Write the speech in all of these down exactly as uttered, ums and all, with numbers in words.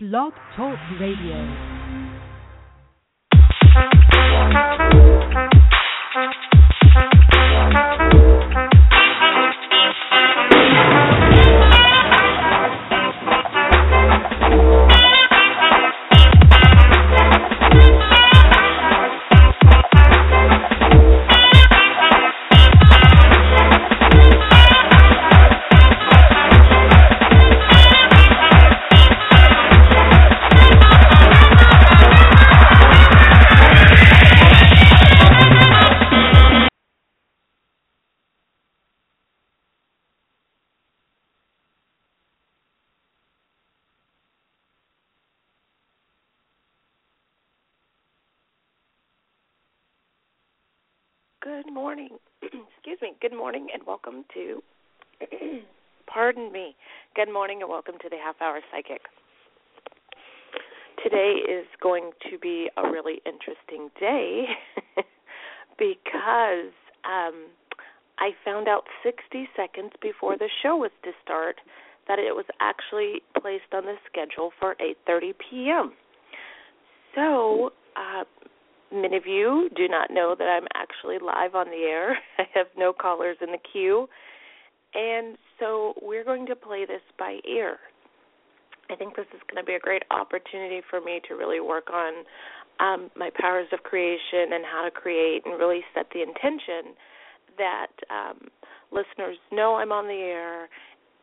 Blog Talk Radio. Good morning. Excuse me. Good morning and welcome to, pardon me. Good morning and welcome to the Half Hour Psychic. Today is going to be a really interesting day because um, I found out sixty seconds before the show was to start that it was actually placed on the schedule for eight thirty p.m. So, uh many of you do not know that I'm actually live on the air. I have no callers in the queue. And so we're going to play this by ear. I think this is going to be a great opportunity for me to really work on um, my powers of creation and how to create and really set the intention that um, listeners know I'm on the air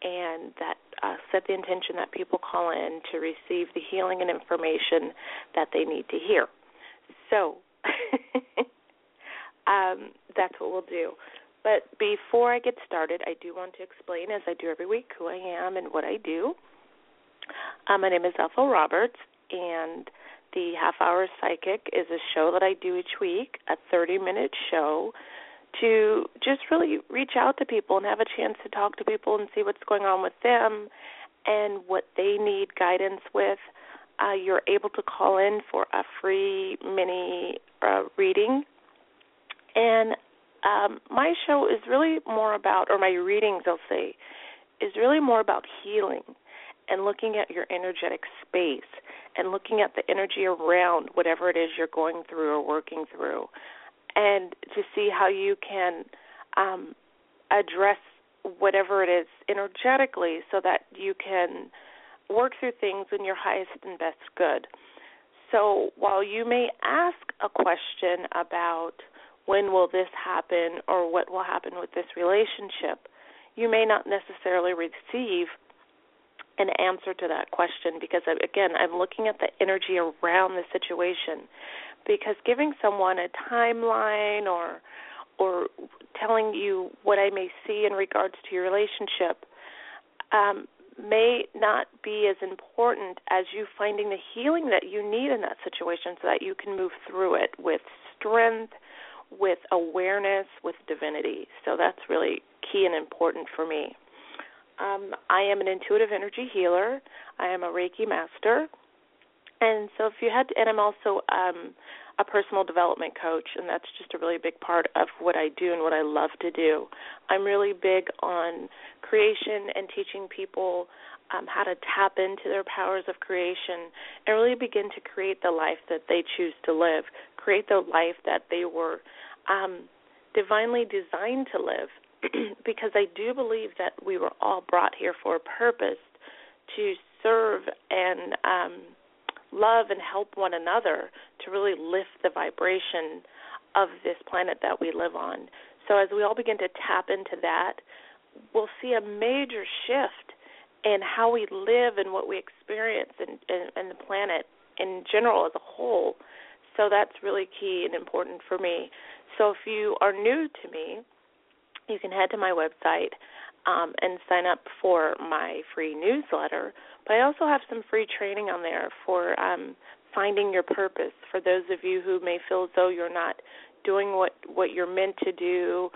and that uh, set the intention that people call in to receive the healing and information that they need to hear. So um, that's what we'll do. But before I get started, I do want to explain, as I do every week, who I am and what I do. Um, my name is Ethel Roberts, and the Half Hour Psychic is a show that I do each week, a thirty-minute show, to just really reach out to people and have a chance to talk to people and see what's going on with them and what they need guidance with. Uh, you're able to call in for a free mini uh, reading. And um, my show is really more about, or my readings, I'll say, is really more about healing and looking at your energetic space and looking at the energy around whatever it is you're going through or working through and to see how you can um, address whatever it is energetically so that you can work through things in your highest and best good. So while you may ask a question about when will this happen or what will happen with this relationship, you may not necessarily receive an answer to that question because, again, I'm looking at the energy around the situation because giving someone a timeline or or telling you what I may see in regards to your relationship um may not be as important as you finding the healing that you need in that situation so that you can move through it with strength, with awareness, with divinity. So that's really key and important for me. Um, I am an intuitive energy healer. I am a Reiki master. And so if you had to, and I'm also um, a personal development coach, and that's just a really big part of what I do and what I love to do. I'm really big on creation and teaching people um, how to tap into their powers of creation and really begin to create the life that they choose to live, create the life that they were um, divinely designed to live because I do believe that we were all brought here for a purpose to serve and um love and help one another to really lift the vibration of this planet that we live on. So as we all begin to tap into that, we'll see a major shift in how we live and what we experience and, and, and the planet in general as a whole. So that's really key and important for me. So if you are new to me, you can head to my website um, and sign up for my free newsletter. But I also have some free training on there for um, finding your purpose for those of you who may feel as though you're not doing what, what you're meant to do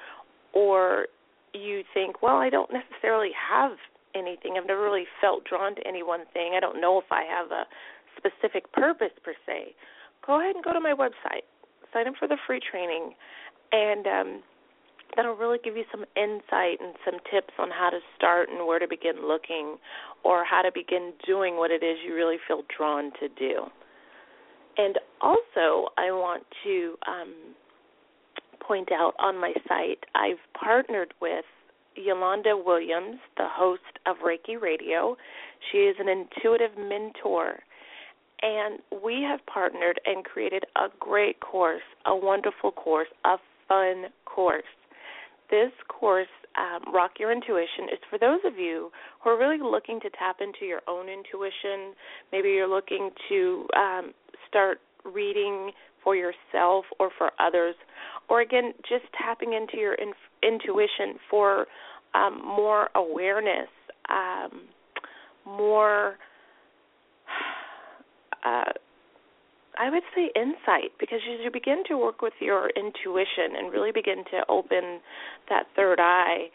or you think, well, I don't necessarily have anything. I've never really felt drawn to any one thing. I don't know if I have a specific purpose per se. Go ahead and go to my website. Sign up for the free training and um, that'll really give you some insight and some tips on how to start and where to begin looking, or how to begin doing what it is you really feel drawn to do. And also, I want to um, point out on my site, I've partnered with Yolanda Williams, the host of Reiki Radio. She is an intuitive mentor. And we have partnered and created a great course, a wonderful course, a fun course. This course, um, Rock Your Intuition, is for those of you who are really looking to tap into your own intuition. Maybe you're looking to um, start reading for yourself or for others, or, again, just tapping into your in- intuition for um, more awareness, um, more, uh, I would say, insight, because as you begin to work with your intuition and really begin to open that third eye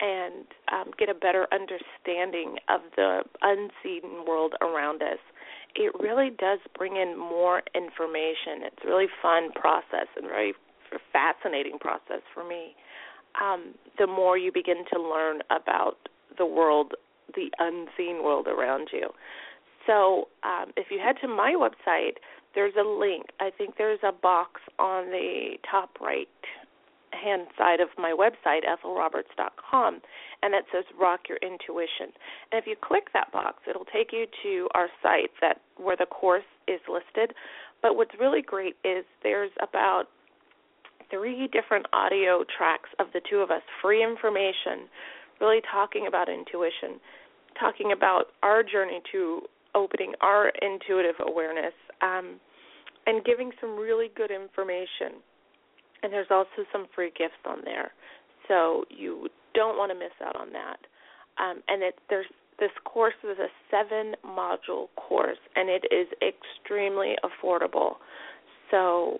and um, get a better understanding of the unseen world around us, it really does bring in more information. It's a really fun process and very fascinating process for me. Um, the more you begin to learn about the world, the unseen world around you. So um, if you head to my website, there's a link. I think there's a box on the top right-hand side of my website, ethel roberts dot com, and it says Rock Your Intuition. And if you click that box, it'll take you to our site that where the course is listed. But what's really great is there's about three different audio tracks of the two of us, free information, really talking about intuition, talking about our journey to opening our intuitive awareness, um, and giving some really good information. And there's also some free gifts on there, so you don't want to miss out on that. Um, and it, there's this course is a seven-module course, and it is extremely affordable. So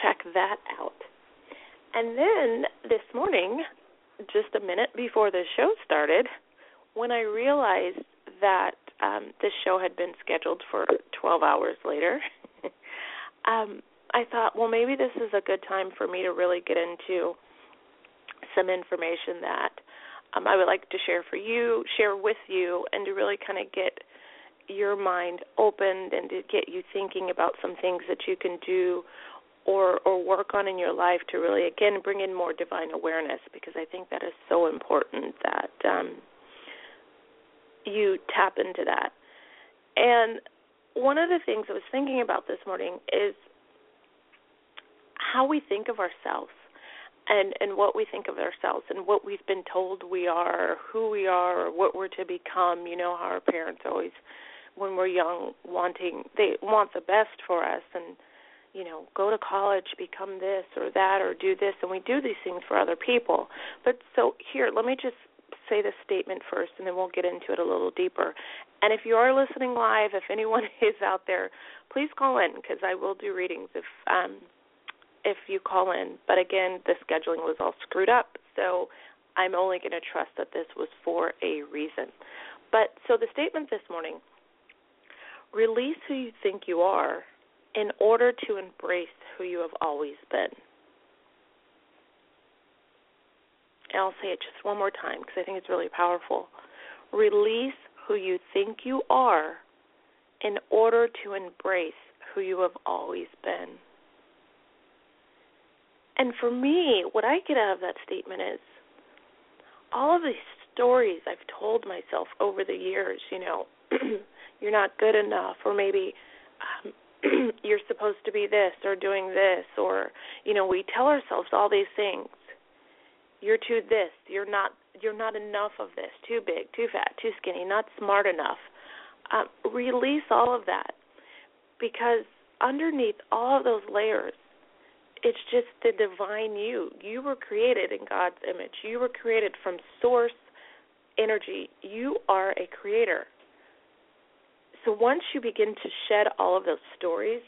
check that out. And then this morning, just a minute before the show started, when I realized that um, the show had been scheduled for twelve hours later, um, I thought, well, maybe this is a good time for me to really get into some information that um, I would like to share for you, share with you, and to really kind of get your mind opened and to get you thinking about some things that you can do or, or work on in your life to really, again, bring in more divine awareness, because I think that is so important that um, you tap into that. And one of the things I was thinking about this morning is how we think of ourselves and, and what we think of ourselves and what we've been told we are, who we are, or what we're to become. You know how our parents always, when we're young, wanting they want the best for us and, you know, go to college, become this or that, or do this, and we do these things for other people. But so here, let me just say this statement first, and then we'll get into it a little deeper. And if you are listening live, if anyone is out there, please call in, because I will do readings if um, if you call in. But again, the scheduling was all screwed up, so I'm only going to trust that this was for a reason. But so the statement this morning: release who you think you are in order to embrace who you have always been. And I'll say it just one more time because I think it's really powerful. Release who you think you are in order to embrace who you have always been. And for me, what I get out of that statement is all of these stories I've told myself over the years, you know, you're not good enough, or maybe um, you're supposed to be this or doing this, or, you know, we tell ourselves all these things. You're too this, you're not you're not enough of this, too big, too fat, too skinny, not smart enough. Um, release all of that, because underneath all of those layers, it's just the divine you. You were created in God's image. You were created from source energy. You are a creator. So once you begin to shed all of those stories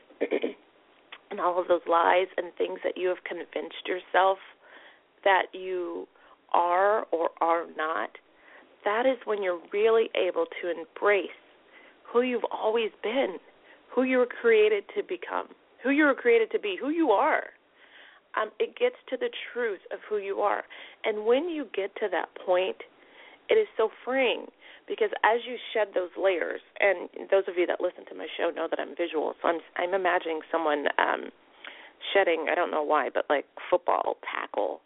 and all of those lies and things that you have convinced yourself that you are or are not, that is when you're really able to embrace who you've always been, who you were created to become, who you were created to be, who you are. um, it gets to the truth of who you are. And when you get to that point, it is so freeing, because as you shed those layers, and those of you that listen to my show know that I'm visual, so I'm, I'm imagining someone um, shedding, I don't know why, but like football tackle.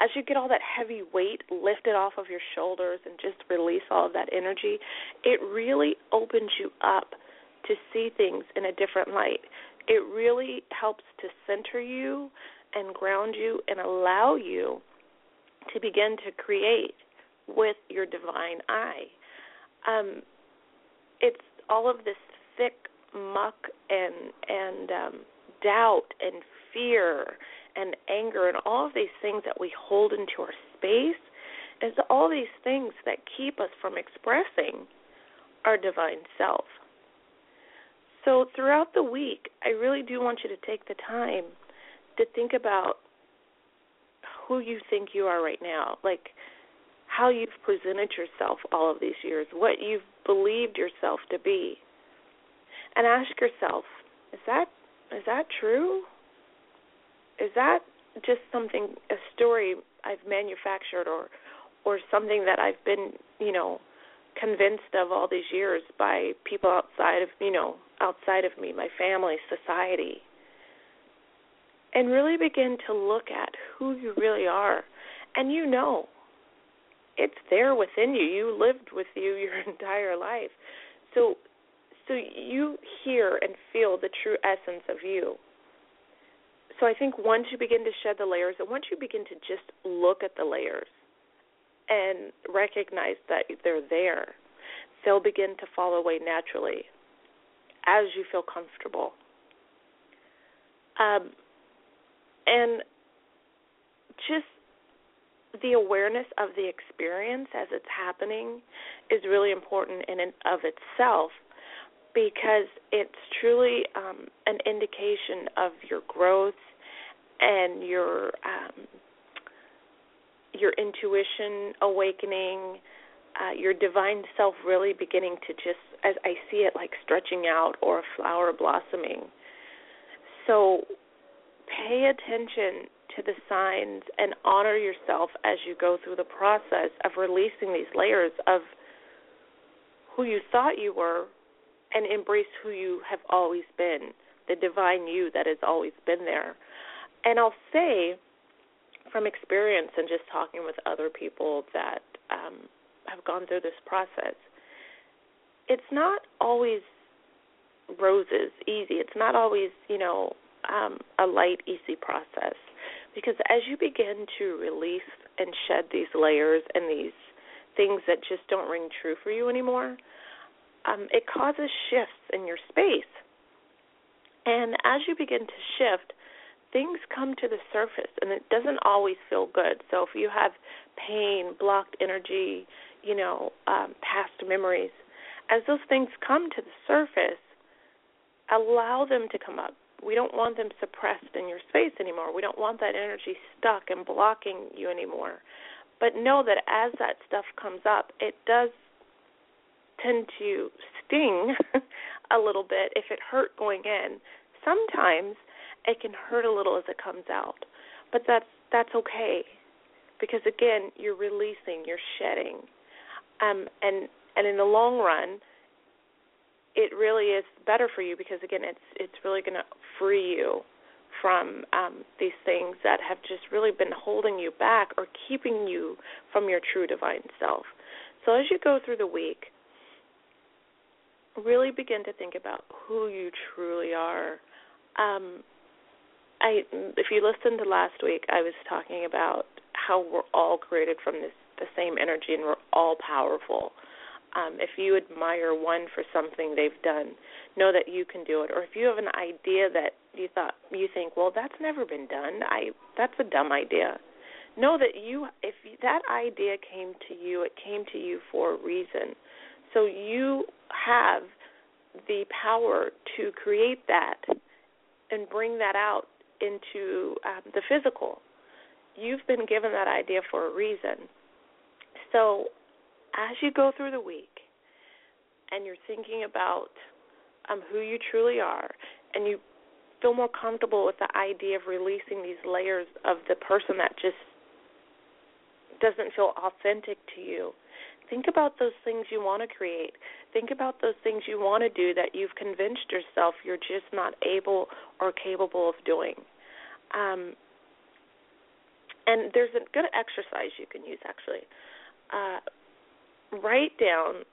As you get all that heavy weight lifted off of your shoulders and just release all of that energy, it really opens you up to see things in a different light. It really helps to center you and ground you and allow you to begin to create with your divine eye. Um, it's all of this thick muck and, and um, doubt and fear and anger and all of these things that we hold into our space is all these things that keep us from expressing our divine self. So throughout the week, I really do want you to take the time to think about who you think you are right now, like how you've presented yourself all of these years, what you've believed yourself to be. And ask yourself, is that is that true? Is that just something, a story I've manufactured, or or something that I've been, you know, convinced of all these years by people outside of, you know, outside of me, my family, society? And really begin to look at who you really are. And you know, it's there within you. You lived with you your entire life. So, so you hear and feel the true essence of you. So I think once you begin to shed the layers, and once you begin to just look at the layers and recognize that they're there, they'll begin to fall away naturally as you feel comfortable. Um, and just the awareness of the experience as it's happening is really important in and of itself, because it's truly um, an indication of your growth and your um, your intuition awakening, uh, your divine self really beginning to just, as I see it, like stretching out or a flower blossoming. So pay attention to the signs and honor yourself as you go through the process of releasing these layers of who you thought you were, and embrace who you have always been, the divine you that has always been there. And I'll say from experience and just talking with other people that um, have gone through this process, it's not always roses, easy. It's not always, you know, um, a light, easy process. Because as you begin to release and shed these layers and these things that just don't ring true for you anymore, Um, it causes shifts in your space. And as you begin to shift, things come to the surface, and it doesn't always feel good. So if you have pain, blocked energy, you know, um, past memories, as those things come to the surface, allow them to come up. We don't want them suppressed in your space anymore. We don't want that energy stuck and blocking you anymore. But know that as that stuff comes up, it does tend to sting a little bit. If it hurt going in, sometimes it can hurt a little as it comes out. But that's that's okay, because again, you're releasing, you're shedding, um, and and in the long run, it really is better for you, because again, it's it's really going to free you from um, these things that have just really been holding you back or keeping you from your true divine self. So as you go through the week, really begin to think about who you truly are. Um, I, if you listened to last week, I was talking about how we're all created from this, the same energy, and we're all powerful. Um, if you admire one for something they've done, know that you can do it. Or if you have an idea that you thought you think, well, that's never been done. I that's a dumb idea. Know that you, if that idea came to you, it came to you for a reason. So you have the power to create that and bring that out into um, the physical. You've been given that idea for a reason. So as you go through the week and you're thinking about um, who you truly are, and you feel more comfortable with the idea of releasing these layers of the person that just doesn't feel authentic to you. Think about those things you want to create. Think about those things you want to do that you've convinced yourself you're just not able or capable of doing. Um, and there's a good exercise you can use, actually. Uh, write down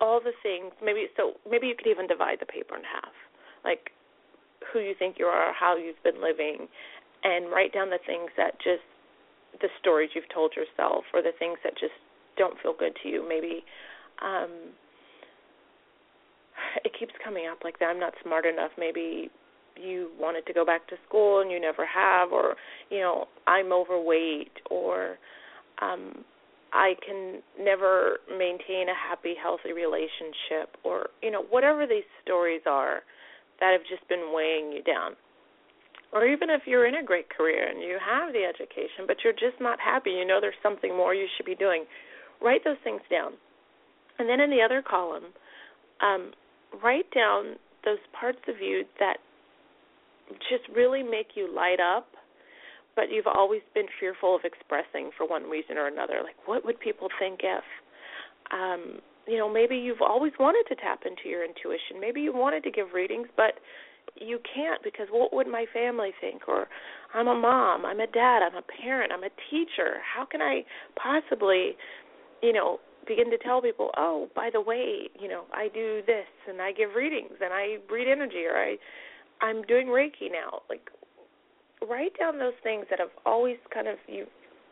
all the things. Maybe so. Maybe you could even divide the paper in half, like who you think you are, how you've been living, and write down the things that just, the stories you've told yourself or the things that just don't feel good to you. Maybe um, it keeps coming up like that. I'm not smart enough. Maybe you wanted to go back to school and you never have, or, you know, I'm overweight, or um, I can never maintain a happy, healthy relationship, or, you know, whatever these stories are that have just been weighing you down. Or even if you're in a great career and you have the education, but you're just not happy, you know there's something more you should be doing, write those things down. And then in the other column, um, write down those parts of you that just really make you light up, but you've always been fearful of expressing for one reason or another. Like, what would people think if? Um, you know, maybe you've always wanted to tap into your intuition. Maybe you wanted to give readings, but you can't because what would my family think? Or I'm a mom, I'm a dad, I'm a parent, I'm a teacher. How can I possibly, you know, begin to tell people, oh, by the way, you know, I do this and I give readings and I read energy, or I, I'm doing Reiki now. Like, write down those things that have always kind of you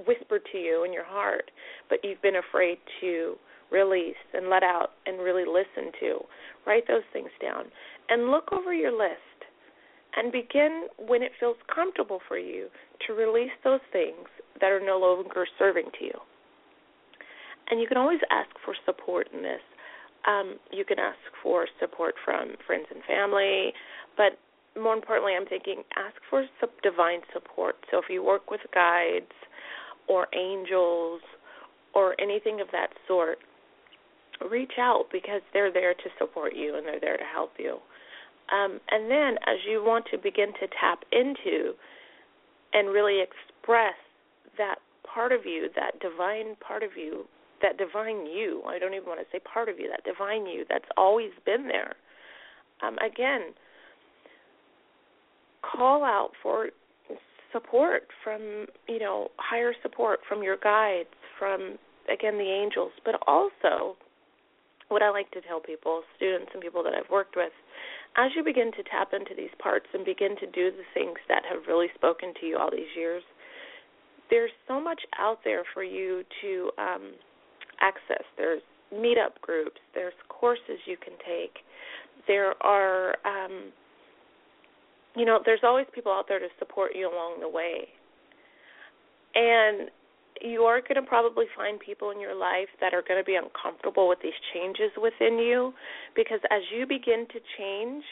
whispered to you in your heart, but you've been afraid to release and let out and really listen to. Write those things down. And look over your list and begin, when it feels comfortable for you, to release those things that are no longer serving to you. And you can always ask for support in this. Um, you can ask for support from friends and family, but more importantly, I'm thinking ask for some divine support. So if you work with guides or angels or anything of that sort, reach out because they're there to support you and they're there to help you. Um, and then as you want to begin to tap into and really express that part of you, that divine part of you, that divine you, I don't even want to say part of you, that divine you that's always been there, um, again, call out for support from, you know, higher support from your guides, from, again, the angels, but also what I like to tell people, students and people that I've worked with, as you begin to tap into these parts and begin to do the things that have really spoken to you all these years, there's so much out there for you to um, access. There's meetup groups. There's courses you can take. There are, um, you know, there's always people out there to support you along the way. And you are going to probably find people in your life that are going to be uncomfortable with these changes within you, because as you begin to change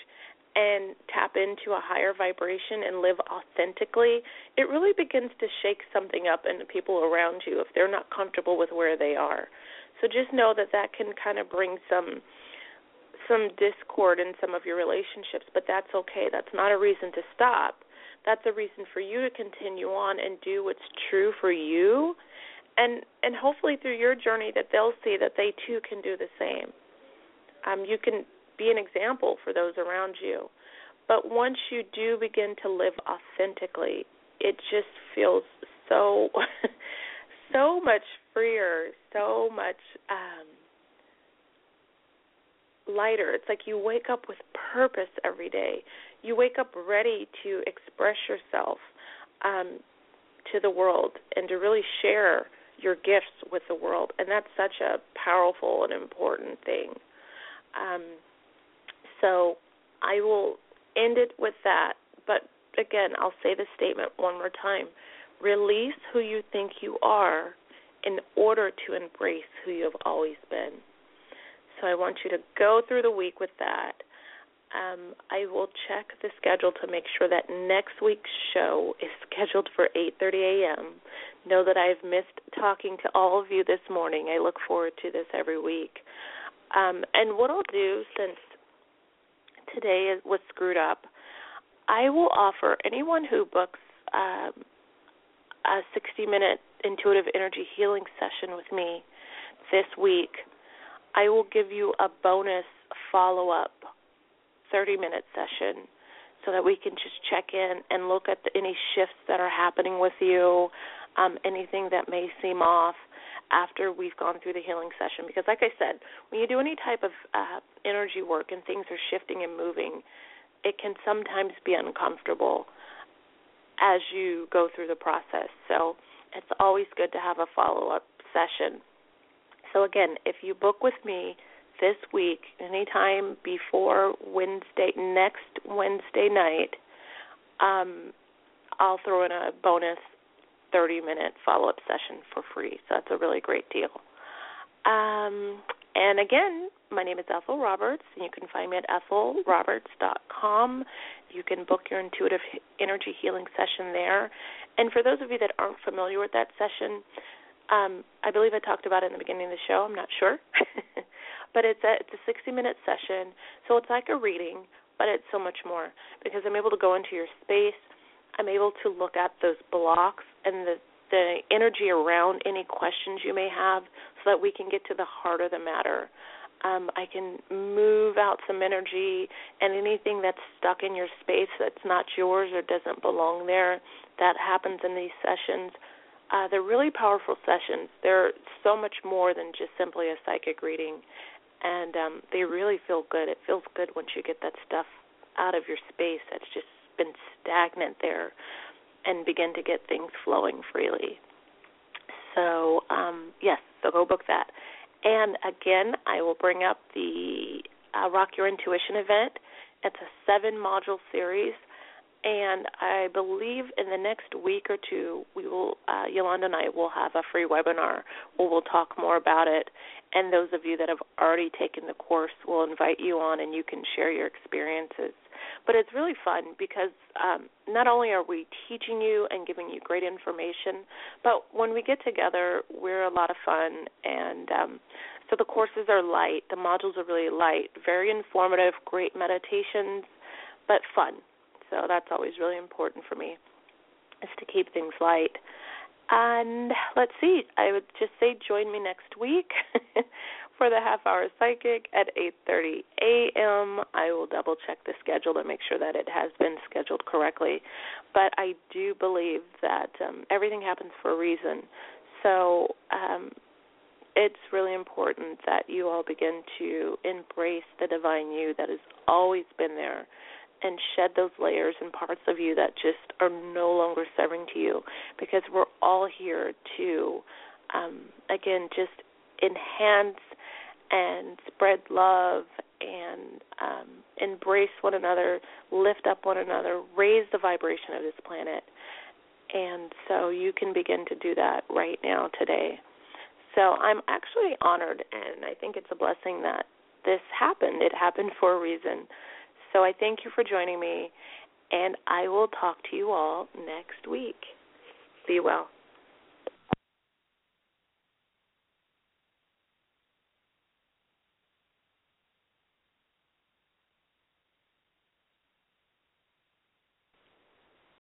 and tap into a higher vibration and live authentically, it really begins to shake something up in the people around you if they're not comfortable with where they are. So just know that that can kind of bring some some discord in some of your relationships, but that's okay. That's not a reason to stop. That's a reason for you to continue on and do what's true for you. And and hopefully through your journey that they'll see that they too can do the same. Um, you can be an example for those around you. But once you do begin to live authentically, it just feels so, so much freer, so much um, lighter. It's like you wake up with purpose every day. You wake up ready to express yourself um, to the world and to really share your gifts with the world. And that's such a powerful and important thing. Um, so I will end it with that. But, again, I'll say the statement one more time. Release who you think you are in order to embrace who you have always been. So I want you to go through the week with that. Um, I will check the schedule to make sure that next week's show is scheduled for eight thirty a.m. Know that I've missed talking to all of you this morning. I look forward to this every week. Um, and what I'll do, since today was screwed up, I will offer anyone who books um, a sixty-minute intuitive energy healing session with me this week, I will give you a bonus follow-up thirty-minute session so that we can just check in and look at the, any shifts that are happening with you, um, anything that may seem off after we've gone through the healing session. Because like I said, when you do any type of uh, energy work and things are shifting and moving, it can sometimes be uncomfortable as you go through the process. So it's always good to have a follow-up session. So, again, if you book with me this week, anytime before Wednesday, next Wednesday night, um, I'll throw in a bonus thirty-minute follow-up session for free. So that's a really great deal. Um, and, again, my name is Ethel Roberts, and you can find me at ethel roberts dot com. You can book your intuitive energy healing session there. And for those of you that aren't familiar with that session, um, I believe I talked about it in the beginning of the show. I'm not sure. But it's a, it's a sixty-minute session, so it's like a reading, but it's so much more because I'm able to go into your space. I'm able to look at those blocks and the, the energy around any questions you may have so that we can get to the heart of the matter. Um, I can move out some energy and anything that's stuck in your space that's not yours or doesn't belong there. That happens in these sessions. Uh, they're really powerful sessions. They're so much more than just simply a psychic reading, and um, they really feel good. It feels good once you get that stuff out of your space that's just been stagnant there and begin to get things flowing freely. So, um, yes, so go book that. And, again, I will bring up the uh, Rock Your Intuition event. It's a seven-module series, and I believe in the next week or two, we will uh, Yolanda and I will have a free webinar where we'll talk more about it, and those of you that have already taken the course will invite you on, and you can share your experiences. But it's really fun because um, not only are we teaching you and giving you great information, but when we get together, we're a lot of fun. And um, so the courses are light. The modules are really light, very informative, great meditations, but fun. So that's always really important for me, is to keep things light. And let's see, I would just say join me next week for the Half Hour Psychic at eight thirty a.m. I will double-check the schedule to make sure that it has been scheduled correctly. But I do believe that um, everything happens for a reason. So um, it's really important that you all begin to embrace the divine you that has always been there, and shed those layers and parts of you that just are no longer serving to you, because we're all here to, um, again, just enhance and spread love and um, embrace one another, lift up one another, raise the vibration of this planet. And so you can begin to do that right now today. So I'm actually honored, and I think it's a blessing that this happened. It happened for a reason. So I thank you for joining me, and I will talk to you all next week. Be well.